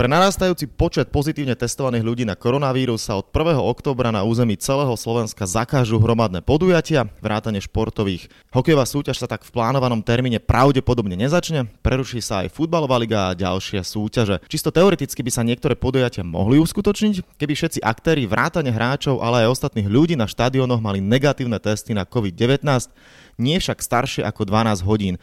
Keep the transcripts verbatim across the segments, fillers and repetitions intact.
Pre narastajúci počet pozitívne testovaných ľudí na koronavírus sa od prvého októbra na území celého Slovenska zakážu hromadné podujatia, vrátane športových. Hokejová súťaž sa tak v plánovanom termíne pravdepodobne nezačne, preruší sa aj futbalová liga a ďalšie súťaže. Čisto teoreticky by sa niektoré podujatia mohli uskutočniť, keby všetci aktéri vrátane hráčov, ale aj ostatných ľudí na štadiónoch mali negatívne testy na covid devätnásť, nie však staršie ako dvanásť hodín.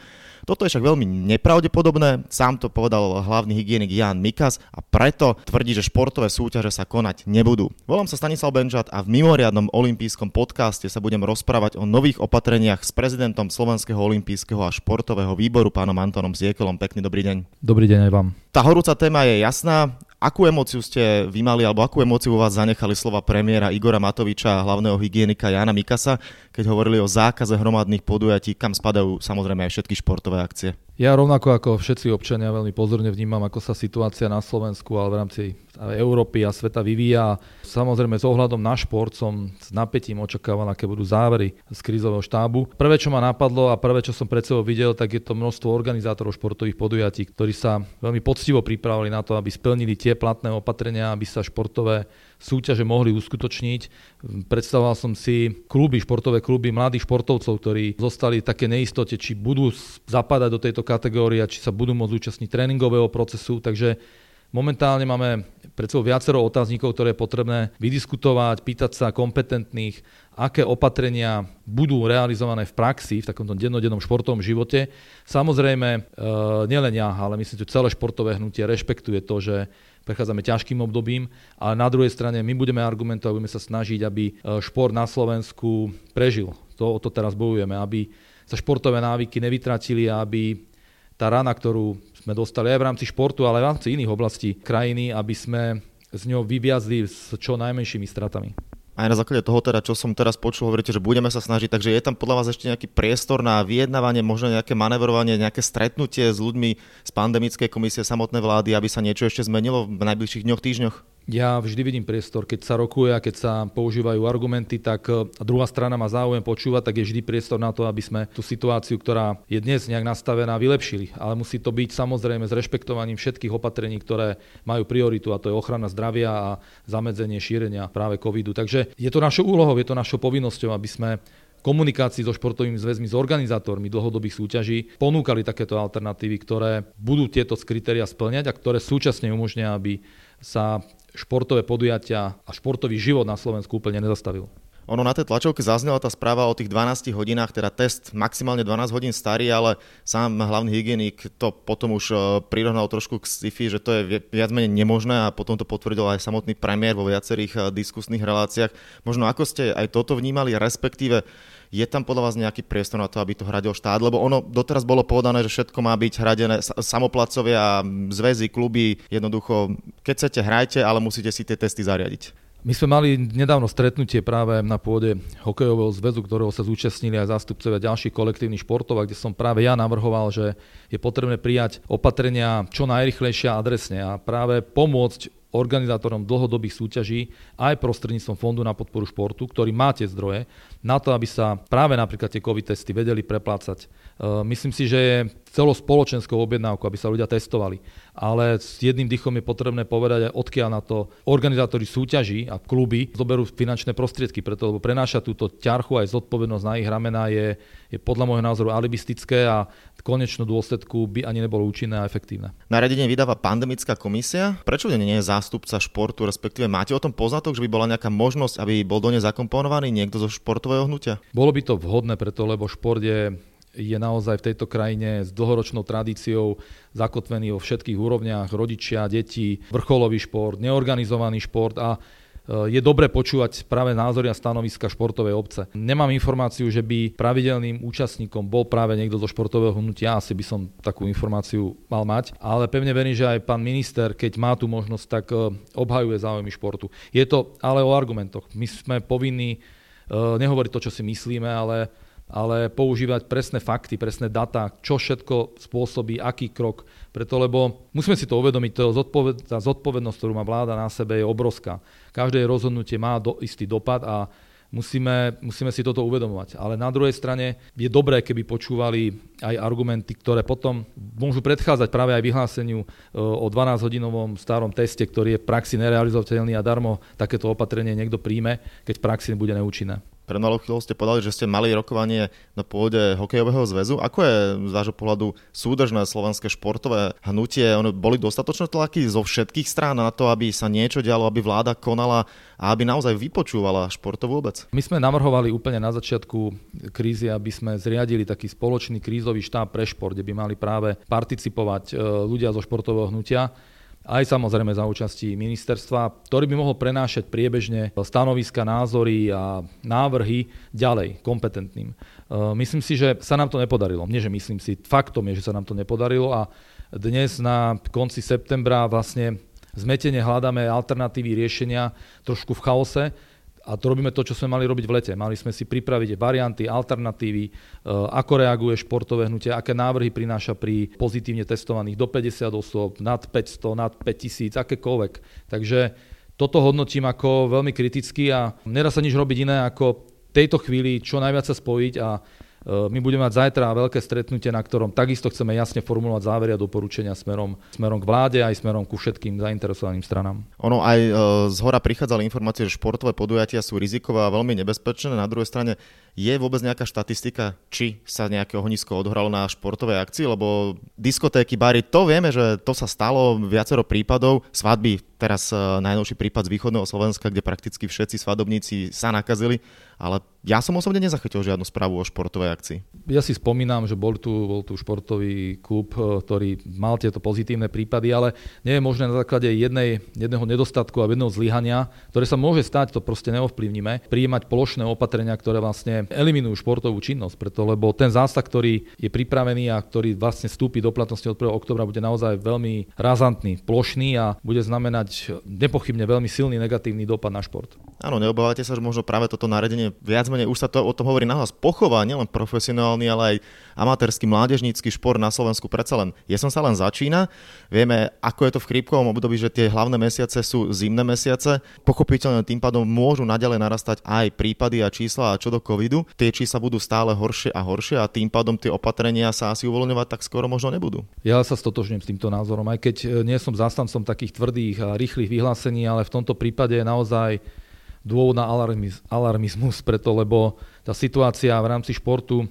Toto je však veľmi nepravdepodobné, sám to povedal hlavný hygienik Ján Mikas a preto tvrdí, že športové súťaže sa konať nebudú. Volám sa Stanislav Benčat a v mimoriadnom olympijskom podcaste sa budem rozprávať o nových opatreniach s prezidentom Slovenského olympijského a športového výboru pánom Antonom Siekelom. Pekný dobrý deň. Dobrý deň aj vám. Tá horúca téma je jasná. Akú emóciu ste vy mali, alebo akú emóciu vo vás zanechali slova premiéra Igora Matoviča a hlavného hygienika Jána Mikasa, keď hovorili o zákaze hromadných podujatí, kam spadajú samozrejme aj všetky športové akcie? Ja rovnako ako všetci občania veľmi pozorne vnímam, ako sa situácia na Slovensku, ale v rámci Európy a sveta vyvíja. Samozrejme s ohľadom na šport som s napätím očakával, aké budú závery z krízového štábu. Prvé, čo ma napadlo a prvé, čo som pred sebou videl, tak je to množstvo organizátorov športových podujatí, ktorí sa veľmi poctivo pripravili na to, aby splnili tie platné opatrenia, aby sa športové súťaže mohli uskutočniť. Predstavoval som si kluby, športové kluby mladých športovcov, ktorí zostali v takej neistote, či budú zapadať do tejto kategórie, či sa budú môcť zúčastniť tréningového procesu, takže momentálne máme pred sebou viacero otáznikov, ktoré je potrebné vydiskutovať, pýtať sa kompetentných, aké opatrenia budú realizované v praxi, v takomto dennodennom športovom živote. Samozrejme, e, nielen ja, ale myslím, že celé športové hnutie rešpektuje to, že prechádzame ťažkým obdobím, ale na druhej strane my budeme argumentovať, budeme sa snažiť, aby šport na Slovensku prežil. To, o to teraz bojujeme, aby sa športové návyky nevytratili a aby tá rana, ktorú sme dostali aj v rámci športu, ale aj v rámci iných oblastí krajiny, aby sme z ňou vyviazli s čo najmenšími stratami. Aj na základe toho, teda, čo som teraz počul, hovoríte, že budeme sa snažiť, takže je tam podľa vás ešte nejaký priestor na vyjednávanie, možno nejaké manevrovanie, nejaké stretnutie s ľuďmi z pandemickej komisie samotnej vlády, aby sa niečo ešte zmenilo v najbližších dňoch, týždňoch? Ja vždy vidím priestor, keď sa rokuje a keď sa používajú argumenty, tak a druhá strana má záujem počúvať, tak je vždy priestor na to, aby sme tú situáciu, ktorá je dnes nejak nastavená, vylepšili. Ale musí to byť samozrejme s rešpektovaním všetkých opatrení, ktoré majú prioritu, a to je ochrana zdravia a zamedzenie šírenia práve covidu. Takže je to našou úlohou, je to našou povinnosťou, aby sme komunikácii so športovými zväzmi, s organizátormi dlhodobých súťaží ponúkali takéto alternatívy, ktoré budú tieto kritéria splňať a ktoré súčasne umožnia, aby sa športové podujatia a športový život na Slovensku úplne nezastavil. Ono na tej tlačovke zaznela tá správa o tých dvanástich hodinách, teda test maximálne dvanásť hodín starý, ale sám hlavný hygienik to potom už prirovnal trošku k sci-fi, že to je viac menej nemožné a potom to potvrdil aj samotný premiér vo viacerých diskusných reláciách. Možno ako ste aj toto vnímali, respektíve je tam podľa vás nejaký priestor na to, aby to hradil štát? Lebo ono doteraz bolo povedané, že všetko má byť hradené, samoplacovia, zväzy, kluby, jednoducho keď chcete, hrajte, ale musíte si tie testy zariadiť. My sme mali nedávno stretnutie práve na pôde hokejového zväzu, ktorého sa zúčastnili aj zástupcovia ďalších kolektívnych športov, a kde som práve ja navrhoval, že je potrebné prijať opatrenia čo najrýchlejšie a adresne a práve pomôcť organizátorom dlhodobých súťaží aj prostredníctvom Fondu na podporu športu, ktorý má tie zdroje, na to, aby sa práve napríklad tie COVID testy vedeli preplácať. Myslím si, že je celospoločenskou objednávkou, aby sa ľudia testovali. Ale s jedným dýchom je potrebné povedať aj odkiaľ na to organizátori súťaží a kluby zoberú finančné prostriedky, preto, lebo prenášať túto ťarchu aj zodpovednosť na ich ramená je, je podľa môjho názoru alibistické a v konečnom dôsledku by ani nebolo účinné a efektívne. Nariadenie vydáva pandemická komisia. Prečo nie je zástupca športu, respektíve máte o tom poznatok, že by bola nejaká možnosť, aby bol do nej zakomponovaný niekto zo športového hnutia? Bolo by to vhodné preto, lebo šport je je naozaj v tejto krajine s dlhoročnou tradíciou zakotvený vo všetkých úrovniach, rodičia, deti, vrcholový šport, neorganizovaný šport a je dobre počúvať práve názory a stanoviska športovej obce. Nemám informáciu, že by pravidelným účastníkom bol práve niekto zo športového hnutia, asi by som takú informáciu mal mať, ale pevne verím, že aj pán minister, keď má tú možnosť, tak obhajuje záujmy športu. Je to ale o argumentoch. My sme povinní nehovoriť to, čo si myslíme, ale ale používať presné fakty, presné dáta, čo všetko spôsobí, aký krok. Preto, lebo musíme si to uvedomiť, to zodpoved- tá zodpovednosť, ktorú má vláda na sebe, je obrovská. Každé rozhodnutie má do- istý dopad a Musíme, musíme si toto uvedomovať. Ale na druhej strane je dobré, keby počúvali aj argumenty, ktoré potom môžu predchádzať práve aj vyhláseniu o dvanásťhodinovom starom teste, ktorý je v praxi nerealizovateľný a darmo takéto opatrenie niekto príjme, keď v praxi bude neúčinné. Pred malou chvíľou ste povedali, že ste mali rokovanie na pôde hokejového zväzu. Ako je z vášho pohľadu súdržné slovenské športové hnutie? Ono, boli dostatočné tlaky zo všetkých strán na to, aby sa niečo dialo, aby vláda konala a aby naozaj vypočúvala športovú obec? My sme navrhovali úplne na začiatku krízy, aby sme zriadili taký spoločný krízový štáb pre šport, kde by mali práve participovať ľudia zo športového hnutia, aj samozrejme za účasti ministerstva, ktorý by mohol prenášať priebežne stanoviska, názory a návrhy ďalej kompetentným. Myslím si, že sa nám to nepodarilo. Nie, že myslím si, faktom je, že sa nám to nepodarilo a dnes na konci septembra vlastne zmetene hľadáme alternatívy riešenia trošku v chaose. A to robíme to, čo sme mali robiť v lete. Mali sme si pripraviť varianty, alternatívy, ako reaguje športové hnutie, aké návrhy prináša pri pozitívne testovaných do päťdesiat osôb, nad päťsto, nad päťtisíc, akékoľvek. Takže toto hodnotím ako veľmi kriticky a nedá sa nič robiť iné, ako v tejto chvíli čo najviac sa spojiť a my budeme mať zajtra veľké stretnutie, na ktorom takisto chceme jasne formulovať závery a doporučenia smerom, smerom k vláde aj smerom ku všetkým zainteresovaným stranám. Ono aj zhora prichádzali informácie, že športové podujatia sú rizikové a veľmi nebezpečné. Na druhej strane je vôbec nejaká štatistika, či sa nejaké ohnisko odhralo na športovej akcii, lebo diskotéky, bary, to vieme, že to sa stalo, viacero prípadov, svadby, teraz najnovší prípad z východného Slovenska, kde prakticky všetci svadobníci sa nakazili, ale ja som osobne nezachytil žiadnu správu o športovej akcii. Ja si spomínam, že bol tu, bol tu športový klub, ktorý mal tieto pozitívne prípady, ale nie je možné na základe jednej, jedného nedostatku a jedného zlyhania, ktoré sa môže stať, to proste neovplyvníme, prijímať plošné opatrenia, ktoré vlastne eliminujú športovú činnosť, preto, lebo ten zásah, ktorý je pripravený a ktorý vlastne vstúpi do platnosti od prvého októbra, bude naozaj veľmi razantný, plošný a bude znamenať nepochybne veľmi silný negatívny dopad na šport. Áno, neobávate sa, že možno práve toto nariadenie viac menej už sa to o tom hovorí nahlas, pochová nielen profesionálny, ale aj amatérsky mládežnícky šport na Slovensku predsa len. Je som sa len začína. Vieme, ako je to v chrípkovom období, že tie hlavné mesiace sú zimné mesiace. Pochopiteľne tým pádom môžu naďalej narastať aj prípady a čísla a čo do covidu. Tie čísla budú stále horšie a horšie a tým pádom tie opatrenia sa asi uvoľňovať tak skoro možno nebudú. Ja sa stotožňujem s týmto názorom, aj keď nie som zástancom takých tvrdých a rýchlych vyhlásení, ale v tomto prípade je naozaj dôvod na alarmiz, alarmizmus preto, lebo tá situácia v rámci športu,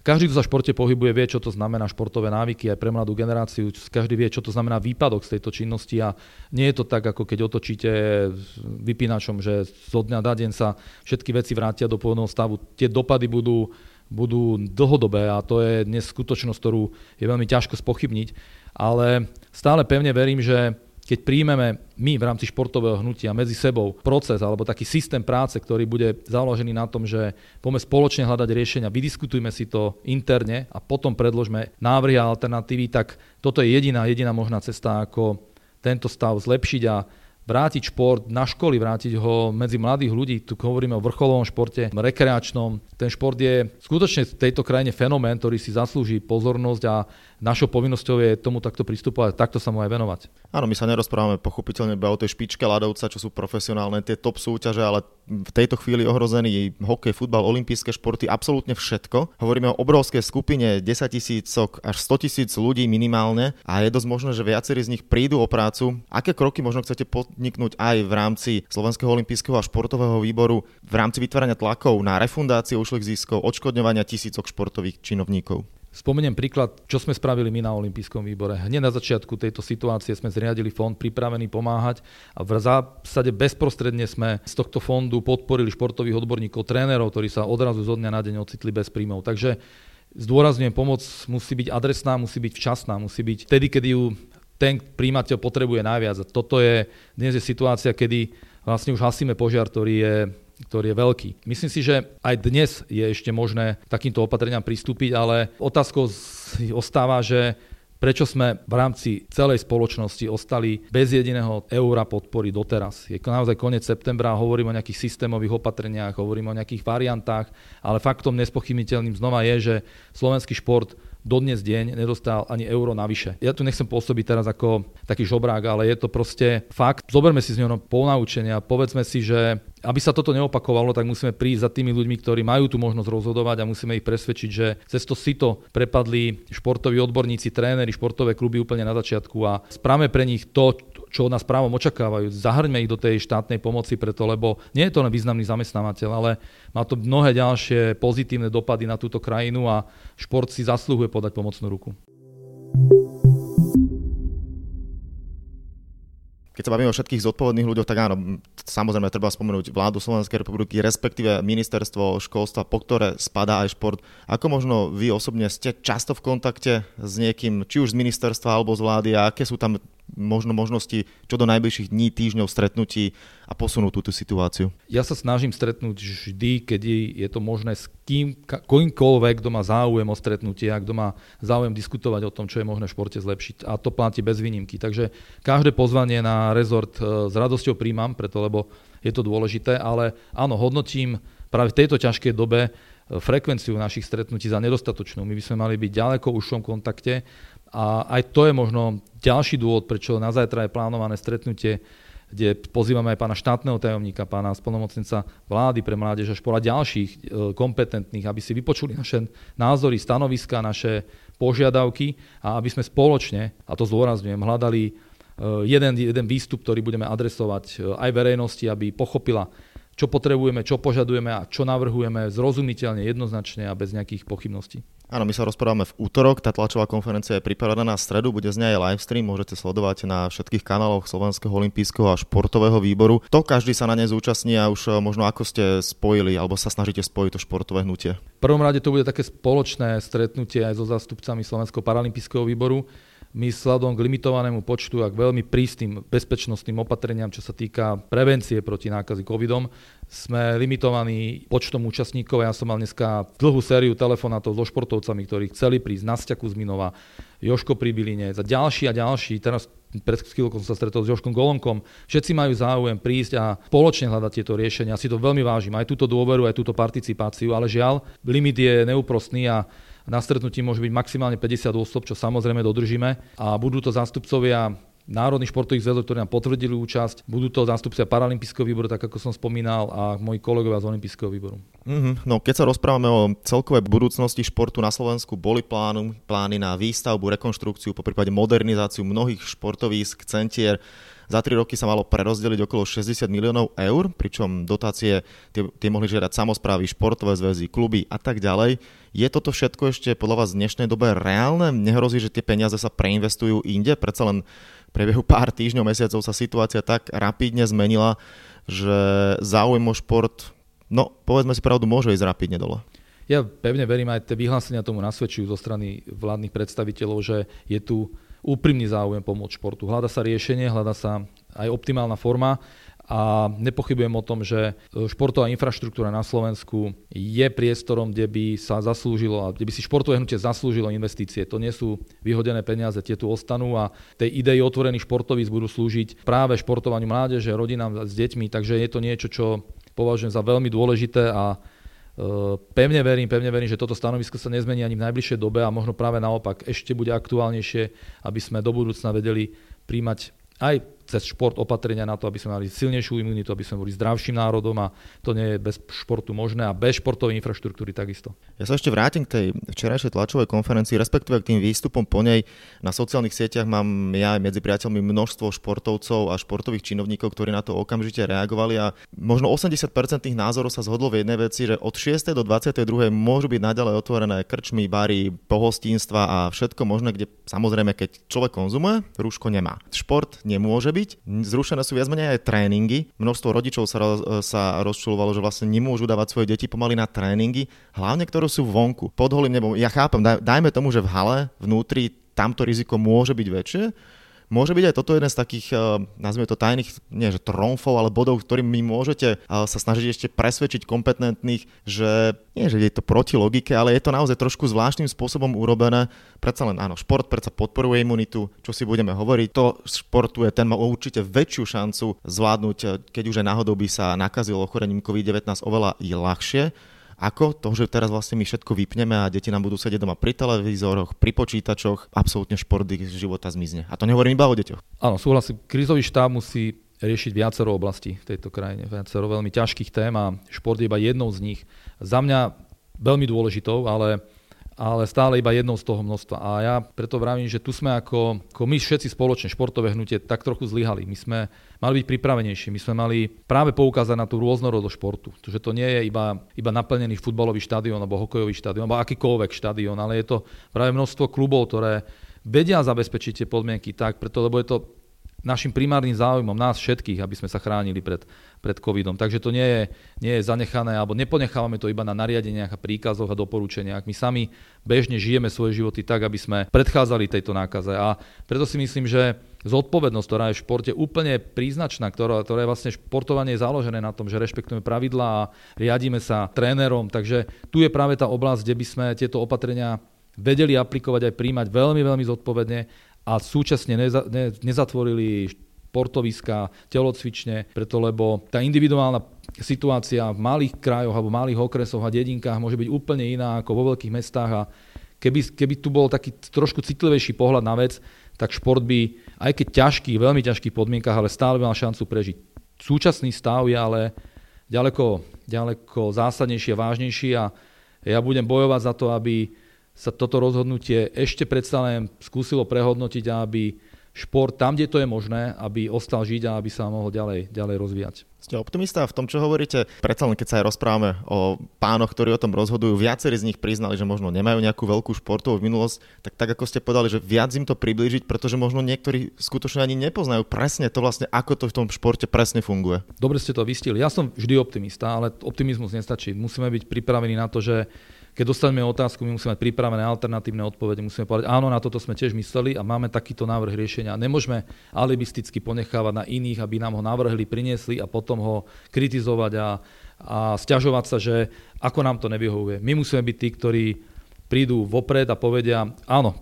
každý, kto sa v športe pohybuje, vie, čo to znamená športové návyky, aj pre mladú generáciu, každý vie, čo to znamená výpadok z tejto činnosti a nie je to tak, ako keď otočíte vypínačom, že zo dňa na deň sa všetky veci vrátia do pôvodného stavu. Tie dopady budú, budú dlhodobé a to je dnes skutočnosť, ktorú je veľmi ťažko spochybniť, ale stále pevne verím, že keď príjmeme my v rámci športového hnutia medzi sebou proces alebo taký systém práce, ktorý bude založený na tom, že poďme spoločne hľadať riešenia, vydiskutujme si to interne a potom predložme návrhy a alternatívy, tak toto je jediná, jediná možná cesta, ako tento stav zlepšiť a vrátiť šport na školy, vrátiť ho medzi mladých ľudí. Tu hovoríme o vrcholovom športe, rekreačnom. Ten šport je skutočne v tejto krajine fenomén, ktorý si zaslúži pozornosť a našou povinnosťou je tomu takto pristupovať, takto sa mu aj venovať. Áno, my sa nerozprávame pochopiteľne iba o tej špičke ľadovca, čo sú profesionálne tie top súťaže, ale v tejto chvíli ohrozený hokej, futbal, olympijské športy, absolútne všetko. Hovoríme o obrovskej skupine desaťtisícok až stotisíc ľudí minimálne a je dosť možné, že viacerí z nich prídu o prácu. Aké kroky možno chcete podniknúť aj v rámci Slovenského olympijského a športového výboru v rámci vytvárania tlakov na refundáciu ušlých ziskov, odškodňovania tisícok športových činovníkov? Spomeniem príklad, čo sme spravili my na olympijskom výbore. Hneď na začiatku tejto situácie sme zriadili fond pripravený pomáhať a v zásade bezprostredne sme z tohto fondu podporili športových odborníkov, trénerov, ktorí sa odrazu zo dňa na deň ocitli bez príjmov. Takže zdôrazňujem, pomoc musí byť adresná, musí byť včasná, musí byť vtedy, kedy ju ten príjmateľ potrebuje najviac. Toto je dnes je situácia, kedy vlastne už hasíme požiar, ktorý je ktorý je veľký. Myslím si, že aj dnes je ešte možné takýmto opatreniam pristúpiť, ale otázkou ostáva, že prečo sme v rámci celej spoločnosti ostali bez jediného eura podpory doteraz. Je naozaj koniec septembra, hovorím o nejakých systémových opatreniach, hovorím o nejakých variantách, ale faktom nespochybniteľným znova je, že slovenský šport dodnes deň nedostal ani euro navyše. Ja tu nechcem pôsobiť teraz ako taký žobrák, ale je to proste fakt. Zoberme si z neho ponaučenia, povedzme si, že aby sa toto neopakovalo, tak musíme prísť za tými ľuďmi, ktorí majú tú možnosť rozhodovať a musíme ich presvedčiť, že cez to sito prepadli športoví odborníci, tréneri, športové kluby úplne na začiatku a správame pre nich to, čo od nás právom očakávajú. Zahrňme ich do tej štátnej pomoci preto, lebo nie je to len významný zamestnávateľ, ale má to mnohé ďalšie pozitívne dopady na túto krajinu a šport si zaslúhuje podať pomocnú ruku. Keď sa bavíme o všetkých zodpovedných ľuďoch, tak áno, samozrejme treba spomenúť vládu Slovenskej republiky, respektíve ministerstvo školstva, po ktoré spadá aj šport. Ako možno vy osobne ste často v kontakte s niekým, či už z ministerstva alebo z vlády, a aké sú tam možno možnosti čo do najbližších dní, týždňov stretnutí a posunú túto situáciu? Ja sa snažím stretnúť vždy, keď je to možné, s kým, koľkoľvek, kto má záujem o stretnutie a kto má záujem diskutovať o tom, čo je možné v športe zlepšiť. A to platí bez výnimky. Takže každé pozvanie na rezort s radosťou príjmam, preto lebo je to dôležité, ale áno, hodnotím práve v tejto ťažkej dobe frekvenciu našich stretnutí za nedostatočnú. My by sme mali byť ďaleko v užšom kontakte a aj to je možno ďalší dôvod, prečo na zajtra je plánované stretnutie, kde pozývame aj pána štátneho tajomníka, pána splnomocnenca vlády pre mládež a šport a ďalších kompetentných, aby si vypočuli naše názory, stanoviská, naše požiadavky a aby sme spoločne, a to zdôrazňujem, hľadali Jeden, jeden výstup, ktorý budeme adresovať aj verejnosti, aby pochopila, čo potrebujeme, čo požadujeme a čo navrhujeme zrozumiteľne, jednoznačne a bez nejakých pochybností. Áno, my sa rozprávame v útorok, tá tlačová konferencia je pripravená na stredu, bude z nej live stream, môžete sledovať na všetkých kanáloch Slovenského olympijského a športového výboru. To každý sa na nej zúčastní a už možno ako ste spojili alebo sa snažíte spojiť to športové hnutie. V prvom rade to bude také spoločné stretnutie aj so zástupcami Slovenského paralympijského výboru. My vzhľadom k limitovanému počtu a k veľmi prísnym bezpečnostným opatreniam, čo sa týka prevencie proti nákazy covidom, sme limitovaní počtom účastníkov. Ja som mal dneska dlhú sériu telefonátov so športovcami, ktorí chceli prísť. Nastia Kuzminova, Jožko Pribyline, za ďalší a ďalší. Teraz pred chvíľkou som sa stretol s Jožkom Golonkom. Všetci majú záujem prísť a spoločne hľadať tieto riešenia. Si to veľmi vážim, aj túto dôveru, aj túto participáciu, ale žiaľ, limit je neúprostný a na stretnutí môže byť maximálne päťdesiat osôb, čo samozrejme dodržíme. A budú to zástupcovia národných športových zväzov, ktorí nám potvrdili účasť. Budú to zástupcovia paralympijského výboru, tak ako som spomínal, a moji kolegovia z olympijského výboru. Mm-hmm. No, keď sa rozprávame o celkovej budúcnosti športu na Slovensku, boli plánu, plány na výstavbu, rekonštrukciu, poprípade modernizáciu mnohých športovísk, centier. Za tri roky sa malo prerozdeliť okolo šesťdesiat miliónov eur, pričom dotácie tie, tie mohli žiadať samosprávy, športové zväzy, kluby a tak ďalej. Je toto všetko ešte podľa vás v dnešnej dobe reálne? Nehrozí, že tie peniaze sa preinvestujú inde? Predsa len v priebehu pár týždňov, mesiacov sa situácia tak rapidne zmenila, že záujem o šport, no povedzme si pravdu, môže ísť rapidne dole. Ja pevne verím, aj tie vyhlásenia tomu nasvedčujú zo strany vládnych predstaviteľov, že je tu úprimný záujem pomôcť športu. Hľada sa riešenie, hľada sa aj optimálna forma a nepochybujem o tom, že športová infraštruktúra na Slovensku je priestorom, kde by sa zaslúžilo, kde by si športové hnutie zaslúžilo investície. To nie sú vyhodené peniaze, tie tu ostanú a tej idei otvorených športovísk budú slúžiť práve športovaniu mládeže, rodinám s deťmi, takže je to niečo, čo považujem za veľmi dôležité a Pevne verím, pevne verím, že toto stanovisko sa nezmení ani v najbližšej dobe a možno práve naopak ešte bude aktuálnejšie, aby sme do budúcna vedeli príjmať aj cez šport opatrenia na to, aby sme mali silnejšiu imunitu, aby sme boli zdravším národom a to nie je bez športu možné a bez športovej infraštruktúry takisto. Ja sa ešte vrátim k tej včerajšej tlačovej konferencii, respektíve k tým výstupom po nej. Na sociálnych sieťach mám ja aj medzi priateľmi množstvo športovcov a športových činovníkov, ktorí na to okamžite reagovali a možno osemdesiat percent tých názorov sa zhodlo v jednej veci, že od šiestej do dvadsiatej druhej môžu byť naďalej otvorené krčmy, bary, pohostinstva a všetko možné, kde samozrejme keď človek konzumuje, rúško nemá. Šport nemôže byť. Zrušené sú viac menej aj tréningy. Množstvo rodičov sa, roz, sa rozčulovalo, že vlastne nemôžu dávať svoje deti pomaly na tréningy, hlavne ktoré sú vonku. Pod holým nebom. Ja chápem, daj, dajme tomu, že v hale, vnútri, tamto riziko môže byť väčšie. Môže byť aj toto jeden z takých, nazvime to tajných, nie že tromfov, ale bodov, ktorými môžete sa snažiť ešte presvedčiť kompetentných, že nie, že je to proti logike, ale je to naozaj trošku zvláštnym spôsobom urobené. Predsa len áno, šport predsa podporuje imunitu, čo si budeme hovoriť, to športuje, ten má určite väčšiu šancu zvládnuť, keď už aj náhodou by sa nakazil ochorením covid devätnásť oveľa ľahšie. Ako? To, že teraz vlastne my všetko vypneme a deti nám budú sedieť doma pri televízoroch, pri počítačoch, absolútne šport ich z života zmizne. A to nehovorím iba o deťoch. Áno, súhlasím. Krízový štáb musí riešiť viacero oblastí v tejto krajine, viacero veľmi ťažkých tém a šport je iba jednou z nich. Za mňa veľmi dôležitou, ale ale stále iba jednou z toho množstva. A ja preto vravím, že tu sme ako, ako my všetci spoločne, športové hnutie, tak trochu zlyhali. My sme mali byť pripravenejší, my sme mali práve poukázať na tú rôznorodosť športu. Že to nie je iba, iba naplnený futbalový štadión alebo hokejový štadión alebo akýkoľvek štadión, ale je to práve množstvo klubov, ktoré vedia zabezpečiť tie podmienky tak, preto, lebo je to našim primárnym záujmom, nás všetkých, aby sme sa chránili pred, pred covidom. Takže to nie je, nie je zanechané, alebo neponechávame to iba na nariadeniach a príkazoch a doporučeniach. My sami bežne žijeme svoje životy tak, aby sme predchádzali tejto nákaze. A preto si myslím, že zodpovednosť, ktorá je v športe úplne príznačná, ktorá, ktorá je vlastne športovanie je založené na tom, že rešpektujeme pravidlá a riadíme sa trénerom. Takže tu je práve tá oblasť, kde by sme tieto opatrenia vedeli aplikovať aj príjmať veľmi, veľmi zodpovedne a súčasne neza, ne, nezatvorili športoviská, telocvične, preto lebo tá individuálna situácia v malých krajoch alebo malých okresoch a dedinkách môže byť úplne iná ako vo veľkých mestách a keby, keby tu bol taký trošku citlivejší pohľad na vec, tak šport by, aj keď ťažký, veľmi ťažkých podmienkach, ale stále mal šancu prežiť. Súčasný stav je ale ďaleko, ďaleko zásadnejší a vážnejší a ja budem bojovať za to, aby sa toto rozhodnutie ešte predsa len skúsilo prehodnotiť, aby šport tam, kde to je možné, aby ostal žiť a aby sa mohol ďalej, ďalej rozvíjať. Ste optimista v tom, čo hovoríte? Predsa len, keď sa aj rozprávame o pánoch, ktorí o tom rozhodujú, viacerí z nich priznali, že možno nemajú nejakú veľkú športovú minulosť, tak tak ako ste povedali, že viac im to priblížiť, pretože možno niektorí skutočne ani nepoznajú presne to vlastne, ako to v tom športe presne funguje. Dobre ste to vystihli. Ja som vždy optimista, ale optimizmus nestačí. Musíme byť pripravení na to, že keď dostaneme otázku, my musíme mať pripravené alternatívne odpovede, musíme povedať, áno, na toto sme tiež mysleli a máme takýto návrh riešenia. Nemôžeme alibisticky ponechávať na iných, aby nám ho navrhli, priniesli a potom ho kritizovať a, a sťažovať sa, že ako nám to nevyhovuje. My musíme byť tí, ktorí prídu vopred a povedia, áno,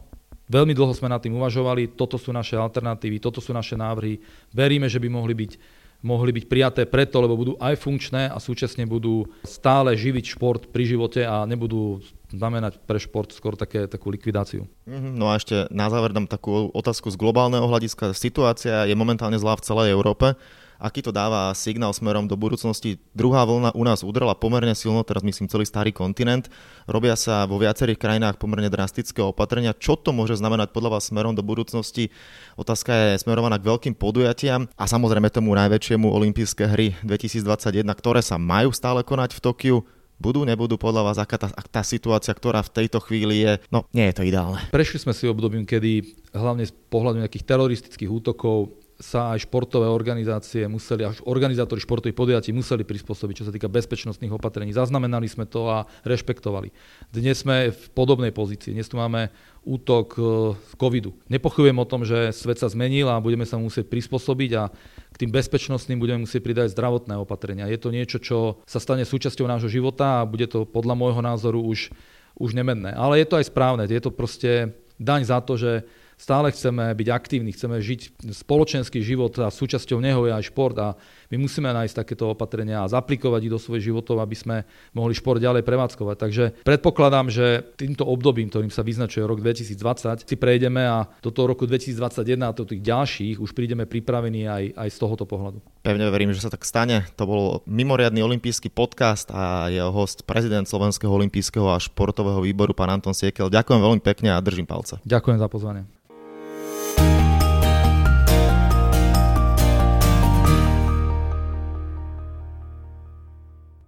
veľmi dlho sme nad tým uvažovali, toto sú naše alternatívy, toto sú naše návrhy, veríme, že by mohli byť mohli byť prijaté preto, lebo budú aj funkčné a súčasne budú stále živiť šport pri živote a nebudú znamenať pre šport skôr také, takú likvidáciu. No a ešte na záver dám takú otázku z globálneho hľadiska. Situácia je momentálne zlá v celej Európe. Aký to dáva signál smerom do budúcnosti? Druhá vlna u nás udrela pomerne silno, teraz myslím celý starý kontinent. Robia sa vo viacerých krajinách pomerne drastické opatrenia. Čo to môže znamenať podľa vás smerom do budúcnosti? Otázka je smerovaná k veľkým podujatiam a samozrejme tomu najväčšiemu olympijské hry dvetisícdvadsaťjeden, ktoré sa majú stále konať v Tokiu. Budú, nebudú podľa vás, aká tá, tá situácia, ktorá v tejto chvíli je, no nie je to ideálne. Prešli sme si obdobím, kedy hlavne z pohľadu nejakých teroristických útokov sa aj športové organizácie museli, až organizátori športových podujatí museli prispôsobiť, čo sa týka bezpečnostných opatrení. Zaznamenali sme to a rešpektovali. Dnes sme v podobnej pozícii. Dnes tu máme útok covidu. Nepochybujem o tom, že svet sa zmenil a budeme sa musieť prispôsobiť a k tým bezpečnostným budeme musieť pridať zdravotné opatrenia. Je to niečo, čo sa stane súčasťou nášho života a bude to podľa môjho názoru už, už nemenné. Ale je to aj správne. Je to proste daň za to, že stále chceme byť aktívni, chceme žiť spoločenský život a súčasťou neho je aj šport a my musíme nájsť takéto opatrenia a zaplikovať ich do svojich životov, aby sme mohli šport ďalej prevádzkovať. Takže predpokladám, že týmto obdobím, ktorým sa vyznačuje rok dvetisícdvadsať, si prejdeme a do toho roku dvetisícdvadsaťjeden a do tých ďalších už prídeme pripravení aj, aj z tohoto pohľadu. Pevne verím, že sa tak stane. To bol mimoriadny olympijský podcast a jeho host prezident Slovenského olympijského a športového výboru pán Anton Siekel. Ďakujem veľmi pekne a držím palce. Ďakujem za pozvanie.